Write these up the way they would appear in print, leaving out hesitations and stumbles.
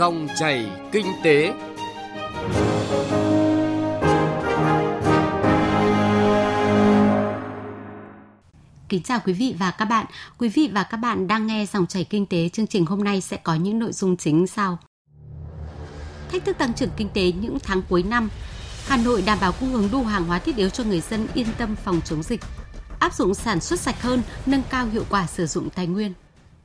Dòng chảy kinh tế. Kính chào quý vị và các bạn. Quý vị và các bạn đang nghe Dòng chảy kinh tế. Chương trình hôm nay sẽ có những nội dung chính sau: thách thức tăng trưởng kinh tế những tháng cuối năm, Hà Nội đảm bảo cung ứng đủ hàng hóa thiết yếu cho người dân yên tâm phòng chống dịch, áp dụng sản xuất sạch hơn, nâng cao hiệu quả sử dụng tài nguyên.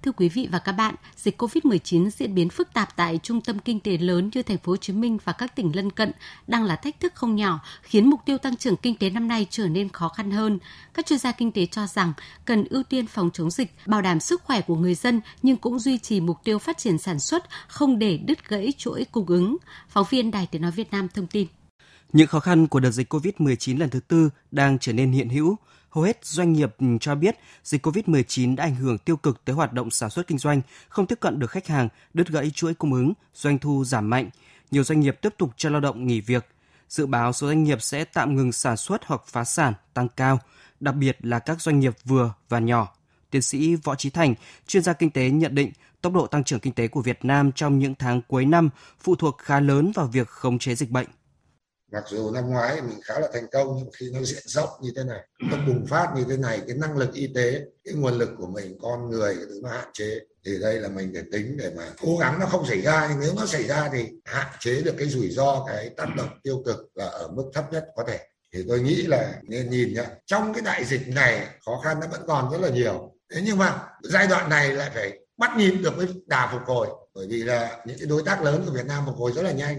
Thưa quý vị và các bạn, dịch COVID-19 diễn biến phức tạp tại trung tâm kinh tế lớn như thành phố Hồ Chí Minh và các tỉnh lân cận đang là thách thức không nhỏ, khiến mục tiêu tăng trưởng kinh tế năm nay trở nên khó khăn hơn. Các chuyên gia kinh tế cho rằng cần ưu tiên phòng chống dịch, bảo đảm sức khỏe của người dân nhưng cũng duy trì mục tiêu phát triển sản xuất, không để đứt gãy chuỗi cung ứng. Phóng viên Đài Tiếng nói Việt Nam thông tin. Những khó khăn của đợt dịch COVID-19 lần thứ tư đang trở nên hiện hữu. Hầu hết doanh nghiệp cho biết dịch COVID-19 đã ảnh hưởng tiêu cực tới hoạt động sản xuất kinh doanh, không tiếp cận được khách hàng, đứt gãy chuỗi cung ứng, doanh thu giảm mạnh. Nhiều doanh nghiệp tiếp tục cho lao động nghỉ việc. Dự báo số doanh nghiệp sẽ tạm ngừng sản xuất hoặc phá sản tăng cao, đặc biệt là các doanh nghiệp vừa và nhỏ. Tiến sĩ Võ Trí Thành, chuyên gia kinh tế nhận định tốc độ tăng trưởng kinh tế của Việt Nam trong những tháng cuối năm phụ thuộc khá lớn vào việc khống chế dịch bệnh. Mặc dù năm ngoái mình khá là thành công, nhưng khi nó diện rộng như thế này, nó bùng phát như thế này, cái năng lực y tế, cái nguồn lực của mình, con người, cái thứ nó hạn chế. Thì đây là mình phải tính để mà cố gắng nó không xảy ra. Nhưng nếu nó xảy ra thì hạn chế được cái rủi ro, cái tác động tiêu cực là ở mức thấp nhất có thể. Thì tôi nghĩ là nên nhìn nhá, trong cái đại dịch này khó khăn nó vẫn còn rất là nhiều. Thế nhưng mà giai đoạn này lại phải bắt nhịp được với đà phục hồi. Bởi vì là những cái đối tác lớn của Việt Nam phục hồi rất là nhanh.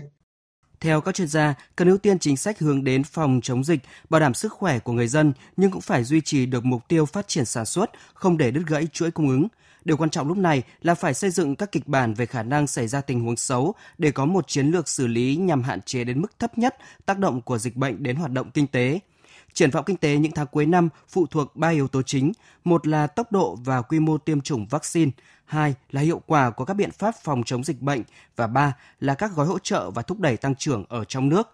Theo các chuyên gia, cần ưu tiên chính sách hướng đến phòng chống dịch, bảo đảm sức khỏe của người dân nhưng cũng phải duy trì được mục tiêu phát triển sản xuất, không để đứt gãy chuỗi cung ứng. Điều quan trọng lúc này là phải xây dựng các kịch bản về khả năng xảy ra tình huống xấu để có một chiến lược xử lý nhằm hạn chế đến mức thấp nhất tác động của dịch bệnh đến hoạt động kinh tế. Triển vọng kinh tế những tháng cuối năm phụ thuộc 3 yếu tố chính. Một là tốc độ và quy mô tiêm chủng vaccine. 2 là hiệu quả của các biện pháp phòng chống dịch bệnh. Và 3 là các gói hỗ trợ và thúc đẩy tăng trưởng ở trong nước.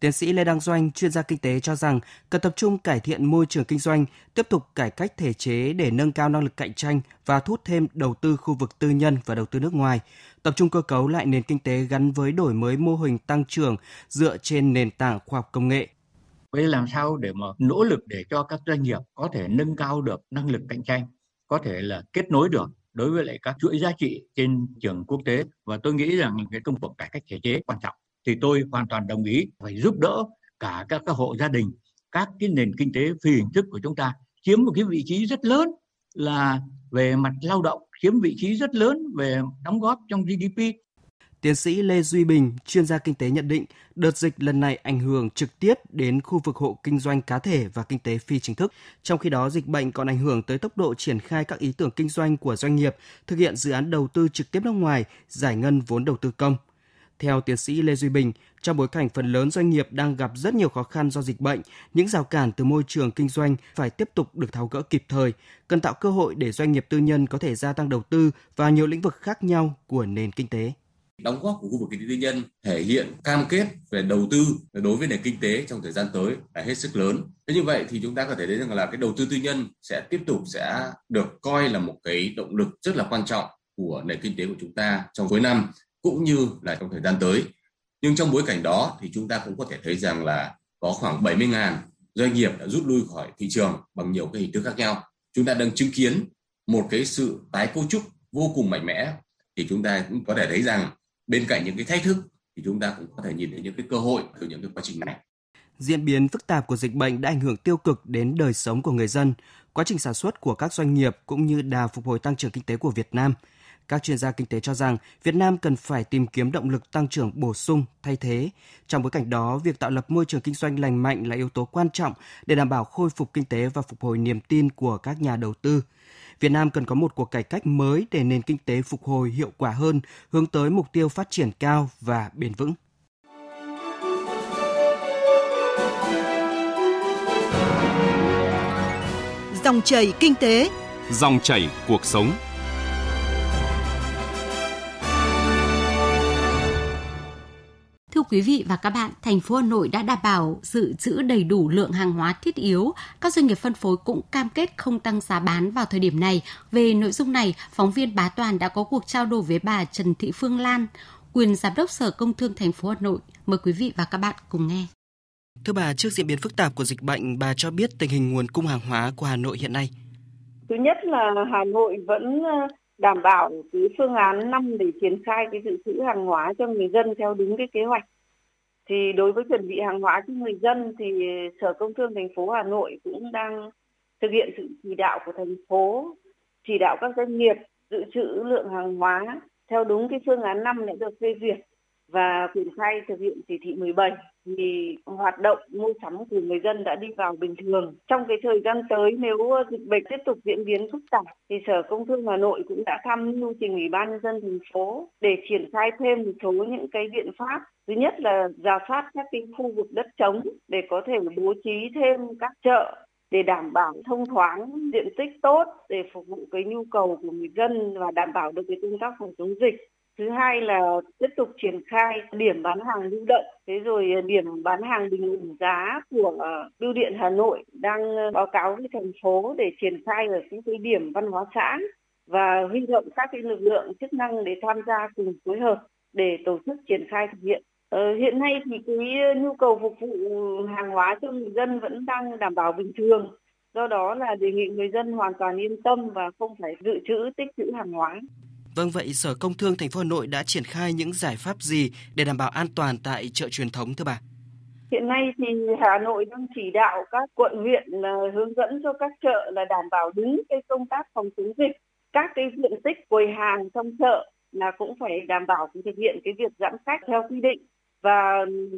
Tiến sĩ Lê Đăng Doanh, chuyên gia kinh tế cho rằng cần tập trung cải thiện môi trường kinh doanh, tiếp tục cải cách thể chế để nâng cao năng lực cạnh tranh và thu hút thêm đầu tư khu vực tư nhân và đầu tư nước ngoài, tập trung cơ cấu lại nền kinh tế gắn với đổi mới mô hình tăng trưởng dựa trên nền tảng khoa học công nghệ. Với làm sao để mà nỗ lực để cho các doanh nghiệp có thể nâng cao được năng lực cạnh tranh, có thể là kết nối được đối với lại các chuỗi giá trị trên trường quốc tế. Và tôi nghĩ rằng cái công cuộc cải cách thể chế quan trọng. Thì tôi hoàn toàn đồng ý phải giúp đỡ cả các hộ gia đình, các cái nền kinh tế phi hình thức của chúng ta chiếm một cái vị trí rất lớn là về mặt lao động, chiếm vị trí rất lớn về đóng góp trong GDP. Tiến sĩ Lê Duy Bình, chuyên gia kinh tế nhận định, đợt dịch lần này ảnh hưởng trực tiếp đến khu vực hộ kinh doanh cá thể và kinh tế phi chính thức. Trong khi đó, dịch bệnh còn ảnh hưởng tới tốc độ triển khai các ý tưởng kinh doanh của doanh nghiệp, thực hiện dự án đầu tư trực tiếp nước ngoài, giải ngân vốn đầu tư công. Theo tiến sĩ Lê Duy Bình, trong bối cảnh phần lớn doanh nghiệp đang gặp rất nhiều khó khăn do dịch bệnh, những rào cản từ môi trường kinh doanh phải tiếp tục được tháo gỡ kịp thời, cần tạo cơ hội để doanh nghiệp tư nhân có thể gia tăng đầu tư vào nhiều lĩnh vực khác nhau của nền kinh tế. Đóng góp của khu vực kinh tế tư nhân thể hiện cam kết về đầu tư đối với nền kinh tế trong thời gian tới là hết sức lớn. Thế như vậy thì chúng ta có thể thấy rằng là cái đầu tư tư nhân sẽ tiếp tục sẽ được coi là một cái động lực rất là quan trọng của nền kinh tế của chúng ta trong cuối năm cũng như là trong thời gian tới. Nhưng trong bối cảnh đó thì chúng ta cũng có thể thấy rằng là có khoảng 70.000 doanh nghiệp đã rút lui khỏi thị trường bằng nhiều cái hình thức khác nhau. Chúng ta đang chứng kiến một cái sự tái cấu trúc vô cùng mạnh mẽ, thì chúng ta cũng có thể thấy rằng bên cạnh những cái thách thức thì chúng ta cũng có thể nhìn thấy những cái cơ hội từ những cái quá trình này. Diễn biến phức tạp của dịch bệnh đã ảnh hưởng tiêu cực đến đời sống của người dân, quá trình sản xuất của các doanh nghiệp cũng như đà phục hồi tăng trưởng kinh tế của Việt Nam. Các chuyên gia kinh tế cho rằng Việt Nam cần phải tìm kiếm động lực tăng trưởng bổ sung, thay thế. Trong bối cảnh đó, việc tạo lập môi trường kinh doanh lành mạnh là yếu tố quan trọng để đảm bảo khôi phục kinh tế và phục hồi niềm tin của các nhà đầu tư. Việt Nam cần có một cuộc cải cách mới để nền kinh tế phục hồi hiệu quả hơn, hướng tới mục tiêu phát triển cao và bền vững. Dòng chảy kinh tế, dòng chảy cuộc sống. Thưa quý vị và các bạn, thành phố Hà Nội đã đảm bảo dự trữ đầy đủ lượng hàng hóa thiết yếu. Các doanh nghiệp phân phối cũng cam kết không tăng giá bán vào thời điểm này. Về nội dung này, phóng viên Bá Toàn đã có cuộc trao đổi với bà Trần Thị Phương Lan, quyền Giám đốc Sở Công Thương thành phố Hà Nội. Mời quý vị và các bạn cùng nghe. Thưa bà, trước diễn biến phức tạp của dịch bệnh, bà cho biết tình hình nguồn cung hàng hóa của Hà Nội hiện nay. Thứ nhất là Hà Nội vẫn đảm bảo cái phương án 5 để triển khai cái dự trữ hàng hóa cho người dân theo đúng cái kế hoạch. Thì đối với chuẩn bị hàng hóa cho người dân thì Sở Công Thương thành phố Hà Nội cũng đang thực hiện sự chỉ đạo của thành phố, chỉ đạo các doanh nghiệp dự trữ lượng hàng hóa theo đúng cái phương án 5 đã được phê duyệt và triển khai thực hiện chỉ thị 17. Thì hoạt động mua sắm của người dân đã đi vào bình thường. Trong cái thời gian tới, nếu dịch bệnh tiếp tục diễn biến phức tạp thì Sở Công Thương Hà Nội cũng đã tham mưu trình Ủy ban Nhân dân thành phố để triển khai thêm một số những cái biện pháp. Thứ nhất là rà soát các cái khu vực đất trống để có thể bố trí thêm các chợ để đảm bảo thông thoáng, diện tích tốt để phục vụ cái nhu cầu của người dân và đảm bảo được cái công tác phòng chống dịch. Thứ hai là tiếp tục triển khai điểm bán hàng lưu động, thế rồi điểm bán hàng bình ổn giá của Bưu điện Hà Nội đang báo cáo với thành phố để triển khai ở những cái điểm văn hóa xã và huy động các cái lực lượng chức năng để tham gia cùng phối hợp để tổ chức triển khai thực hiện. Hiện nay thì cái nhu cầu phục vụ hàng hóa cho người dân vẫn đang đảm bảo bình thường. Do đó là đề nghị người dân hoàn toàn yên tâm và không phải dự trữ tích trữ hàng hóa. Vâng, vậy Sở Công Thương thành phố Hà Nội đã triển khai những giải pháp gì để đảm bảo an toàn tại chợ truyền thống thưa bà? Hiện nay thì Hà Nội đang chỉ đạo các quận huyện là hướng dẫn cho các chợ là đảm bảo đúng cái công tác phòng chống dịch. Các cái diện tích quầy hàng trong chợ là cũng phải đảm bảo thực hiện cái việc giãn cách theo quy định. Và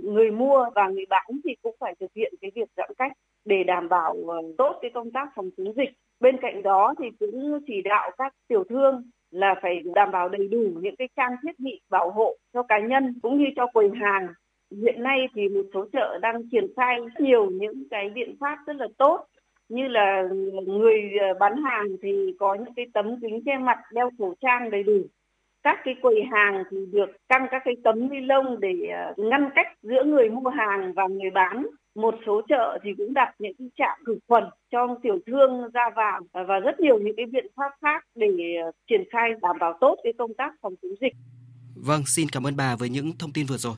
người mua và người bán thì cũng phải thực hiện cái việc giãn cách để đảm bảo tốt cái công tác phòng chống dịch. Bên cạnh đó thì cũng chỉ đạo các tiểu thương là phải đảm bảo đầy đủ những cái trang thiết bị bảo hộ cho cá nhân cũng như cho quầy hàng. Hiện nay thì một số chợ đang triển khai nhiều những cái biện pháp rất là tốt, như là người bán hàng thì có những cái tấm kính che mặt, đeo khẩu trang đầy đủ. Các cái quầy hàng thì được căng các cái tấm ni lông để ngăn cách giữa người mua hàng và người bán. Một số chợ thì cũng đặt những cái trạm khử khuẩn cho tiểu thương ra vào và rất nhiều những cái biện pháp khác để triển khai đảm bảo tốt cái công tác phòng chống dịch. Vâng, xin cảm ơn bà với những thông tin vừa rồi.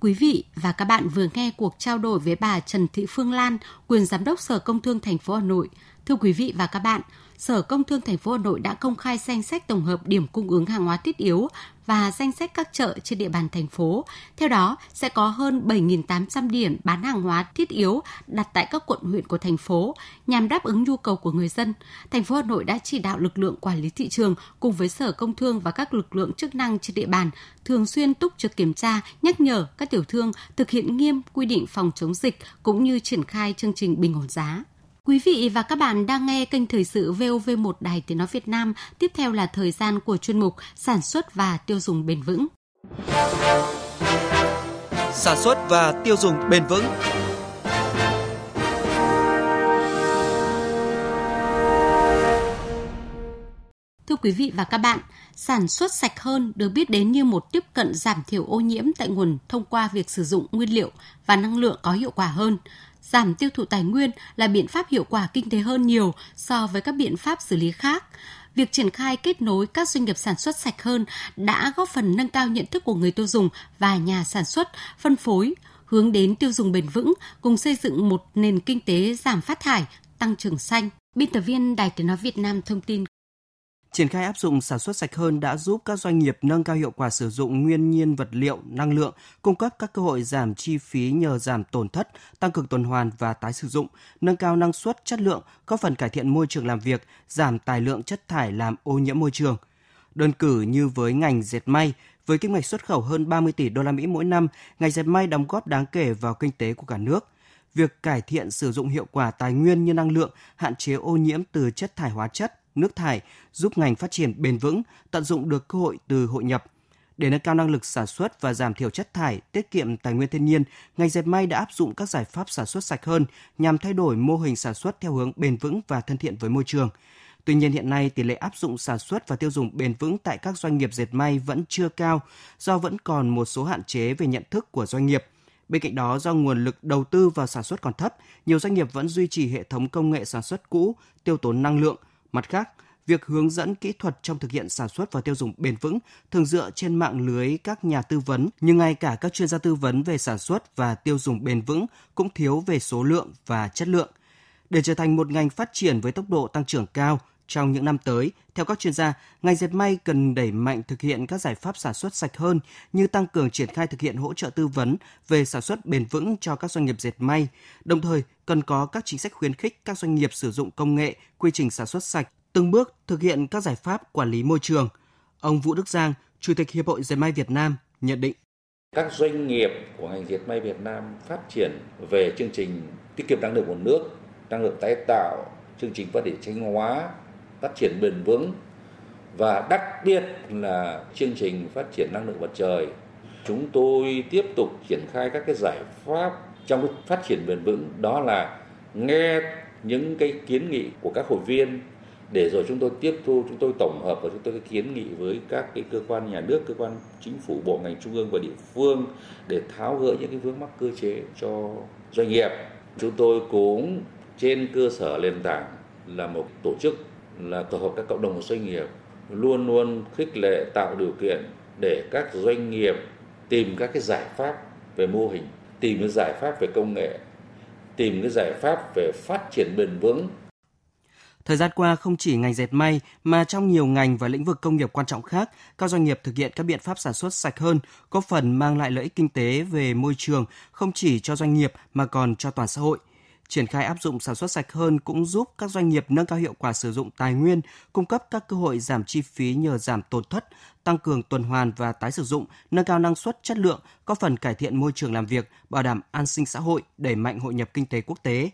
Quý vị và các bạn vừa nghe cuộc trao đổi với bà Trần Thị Phương Lan, quyền Giám đốc Sở Công Thương thành phố Hà Nội. Thưa quý vị và các bạn, Sở Công Thương thành phố Hà Nội đã công khai danh sách tổng hợp điểm cung ứng hàng hóa thiết yếu và danh sách các chợ trên địa bàn thành phố. Theo đó, sẽ có hơn 7.800 điểm bán hàng hóa thiết yếu đặt tại các quận huyện của thành phố nhằm đáp ứng nhu cầu của người dân. Thành phố Hà Nội đã chỉ đạo lực lượng quản lý thị trường cùng với Sở Công Thương và các lực lượng chức năng trên địa bàn thường xuyên túc trực kiểm tra, nhắc nhở các tiểu thương thực hiện nghiêm quy định phòng chống dịch cũng như triển khai chương trình bình ổn giá. Quý vị và các bạn đang nghe kênh thời sự VOV1 Đài Tiếng nói Việt Nam. Tiếp theo là thời gian của chuyên mục Sản xuất và tiêu dùng bền vững. Sản xuất và tiêu dùng bền vững. Thưa quý vị và các bạn, sản xuất sạch hơn được biết đến như một tiếp cận giảm thiểu ô nhiễm tại nguồn thông qua việc sử dụng nguyên liệu và năng lượng có hiệu quả hơn. Giảm tiêu thụ tài nguyên là biện pháp hiệu quả kinh tế hơn nhiều so với các biện pháp xử lý khác. Việc triển khai kết nối các doanh nghiệp sản xuất sạch hơn đã góp phần nâng cao nhận thức của người tiêu dùng và nhà sản xuất, phân phối, hướng đến tiêu dùng bền vững cùng xây dựng một nền kinh tế giảm phát thải, tăng trưởng xanh. Biên tập viên Đài Tiếng nói Việt Nam thông tin. Triển khai áp dụng sản xuất sạch hơn đã giúp các doanh nghiệp nâng cao hiệu quả sử dụng nguyên nhiên vật liệu, năng lượng, cung cấp các cơ hội giảm chi phí nhờ giảm tổn thất, tăng cường tuần hoàn và tái sử dụng, nâng cao năng suất, chất lượng, góp phần cải thiện môi trường làm việc, giảm tải lượng chất thải làm ô nhiễm môi trường. Đơn cử như với ngành dệt may, với kim ngạch xuất khẩu hơn 30 tỷ đô la Mỹ mỗi năm, ngành dệt may đóng góp đáng kể vào kinh tế của cả nước. Việc cải thiện sử dụng hiệu quả tài nguyên như năng lượng, hạn chế ô nhiễm từ chất thải hóa chất, nước thải, giúp ngành phát triển bền vững, tận dụng được cơ hội từ hội nhập. Để nâng cao năng lực sản xuất và giảm thiểu chất thải, tiết kiệm tài nguyên thiên nhiên, ngành dệt may đã áp dụng các giải pháp sản xuất sạch hơn nhằm thay đổi mô hình sản xuất theo hướng bền vững và thân thiện với môi trường. Tuy nhiên hiện nay, tỷ lệ áp dụng sản xuất và tiêu dùng bền vững tại các doanh nghiệp dệt may vẫn chưa cao do vẫn còn một số hạn chế về nhận thức của doanh nghiệp. Bên cạnh đó, do nguồn lực đầu tư vào sản xuất còn thấp, nhiều doanh nghiệp vẫn duy trì hệ thống công nghệ sản xuất cũ, tiêu tốn năng lượng. Mặt khác, việc hướng dẫn kỹ thuật trong thực hiện sản xuất và tiêu dùng bền vững thường dựa trên mạng lưới các nhà tư vấn, nhưng ngay cả các chuyên gia tư vấn về sản xuất và tiêu dùng bền vững cũng thiếu về số lượng và chất lượng. Để trở thành một ngành phát triển với tốc độ tăng trưởng cao trong những năm tới, theo các chuyên gia, ngành dệt may cần đẩy mạnh thực hiện các giải pháp sản xuất sạch hơn như tăng cường triển khai thực hiện hỗ trợ tư vấn về sản xuất bền vững cho các doanh nghiệp dệt may, đồng thời cần có các chính sách khuyến khích các doanh nghiệp sử dụng công nghệ, quy trình sản xuất sạch, từng bước thực hiện các giải pháp quản lý môi trường. Ông Vũ Đức Giang, Chủ tịch Hiệp hội Dệt may Việt Nam nhận định: các doanh nghiệp của ngành dệt may Việt Nam phát triển về chương trình tiết kiệm năng lượng nguồn nước, năng lượng tái tạo, chương trình phát triển xanh hóa, phát triển bền vững và đặc biệt là chương trình phát triển năng lượng mặt trời. Chúng tôi tiếp tục triển khai các cái giải pháp trong phát triển bền vững, đó là nghe những cái kiến nghị của các hội viên để rồi chúng tôi tiếp thu, chúng tôi tổng hợp và chúng tôi kiến nghị với các cái cơ quan nhà nước, cơ quan chính phủ, bộ ngành trung ương và địa phương để tháo gỡ những cái vướng mắc cơ chế cho doanh nghiệp. Chúng tôi cũng trên cơ sở nền tảng là một tổ chức, là tổ hợp các cộng đồng doanh nghiệp, luôn luôn khích lệ tạo điều kiện để các doanh nghiệp tìm các cái giải pháp về mô hình, tìm cái giải pháp về công nghệ, tìm cái giải pháp về phát triển bền vững. Thời gian qua, không chỉ ngành dệt may mà trong nhiều ngành và lĩnh vực công nghiệp quan trọng khác, các doanh nghiệp thực hiện các biện pháp sản xuất sạch hơn, có phần mang lại lợi ích kinh tế về môi trường không chỉ cho doanh nghiệp mà còn cho toàn xã hội. Triển khai áp dụng sản xuất sạch hơn cũng giúp các doanh nghiệp nâng cao hiệu quả sử dụng tài nguyên, cung cấp các cơ hội giảm chi phí nhờ giảm tổn thất, tăng cường tuần hoàn và tái sử dụng, nâng cao năng suất chất lượng, có phần cải thiện môi trường làm việc, bảo đảm an sinh xã hội, đẩy mạnh hội nhập kinh tế quốc tế.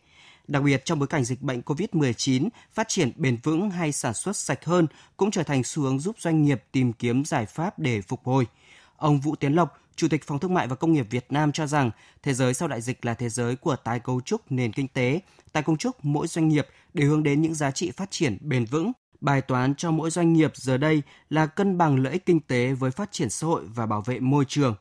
Đặc biệt trong bối cảnh dịch bệnh COVID-19, phát triển bền vững hay sản xuất sạch hơn cũng trở thành xu hướng giúp doanh nghiệp tìm kiếm giải pháp để phục hồi. Ông Vũ Tiến Lộc, Chủ tịch Phòng Thương mại và Công nghiệp Việt Nam cho rằng, thế giới sau đại dịch là thế giới của tái cấu trúc nền kinh tế. Tái cấu trúc mỗi doanh nghiệp để hướng đến những giá trị phát triển bền vững. Bài toán cho mỗi doanh nghiệp giờ đây là cân bằng lợi ích kinh tế với phát triển xã hội và bảo vệ môi trường.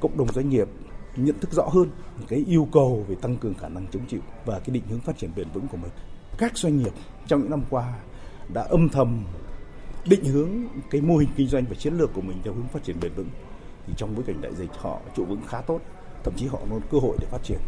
Cộng đồng doanh nghiệp nhận thức rõ hơn cái yêu cầu về tăng cường khả năng chống chịu và cái định hướng phát triển bền vững của mình. Các doanh nghiệp trong những năm qua đã âm thầm định hướng cái mô hình kinh doanh và chiến lược của mình theo hướng phát triển bền vững. Thì trong bối cảnh đại dịch họ trụ vững khá tốt, thậm chí họ có cơ hội để phát triển.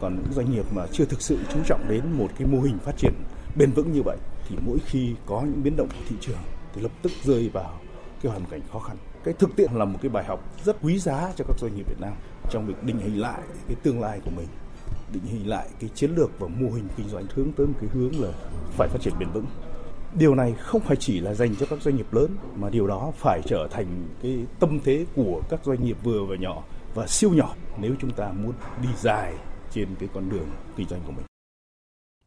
Còn những doanh nghiệp mà chưa thực sự chú trọng đến một cái mô hình phát triển bền vững như vậy thì mỗi khi có những biến động của thị trường thì lập tức rơi vào cái hoàn cảnh khó khăn. Cái thực tiễn là một cái bài học rất quý giá cho các doanh nghiệp Việt Nam trong việc định hình lại cái tương lai của mình, định hình lại cái chiến lược và mô hình kinh doanh hướng tới một cái hướng là phải phát triển bền vững. Điều này không phải chỉ là dành cho các doanh nghiệp lớn, mà điều đó phải trở thành cái tâm thế của các doanh nghiệp vừa và nhỏ và siêu nhỏ nếu chúng ta muốn đi dài trên cái con đường kinh doanh của mình.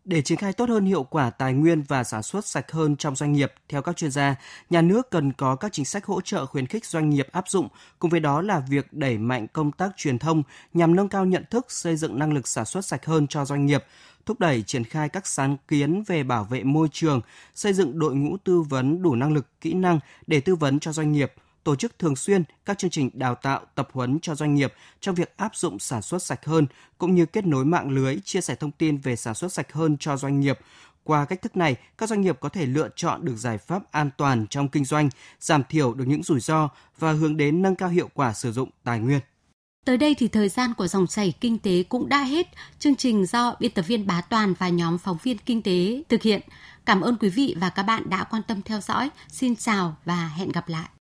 Để triển khai tốt hơn hiệu quả tài nguyên và sản xuất sạch hơn trong doanh nghiệp, theo các chuyên gia, nhà nước cần có các chính sách hỗ trợ khuyến khích doanh nghiệp áp dụng, cùng với đó là việc đẩy mạnh công tác truyền thông nhằm nâng cao nhận thức, xây dựng năng lực sản xuất sạch hơn cho doanh nghiệp, thúc đẩy triển khai các sáng kiến về bảo vệ môi trường, xây dựng đội ngũ tư vấn đủ năng lực, kỹ năng để tư vấn cho doanh nghiệp, tổ chức thường xuyên các chương trình đào tạo, tập huấn cho doanh nghiệp trong việc áp dụng sản xuất sạch hơn, cũng như kết nối mạng lưới, chia sẻ thông tin về sản xuất sạch hơn cho doanh nghiệp. Qua cách thức này, các doanh nghiệp có thể lựa chọn được giải pháp an toàn trong kinh doanh, giảm thiểu được những rủi ro và hướng đến nâng cao hiệu quả sử dụng tài nguyên. Tới đây thì thời gian của dòng chảy kinh tế cũng đã hết. Chương trình do biên tập viên Bá Toàn và nhóm phóng viên kinh tế thực hiện. Cảm ơn quý vị và các bạn đã quan tâm theo dõi. Xin chào và hẹn gặp lại.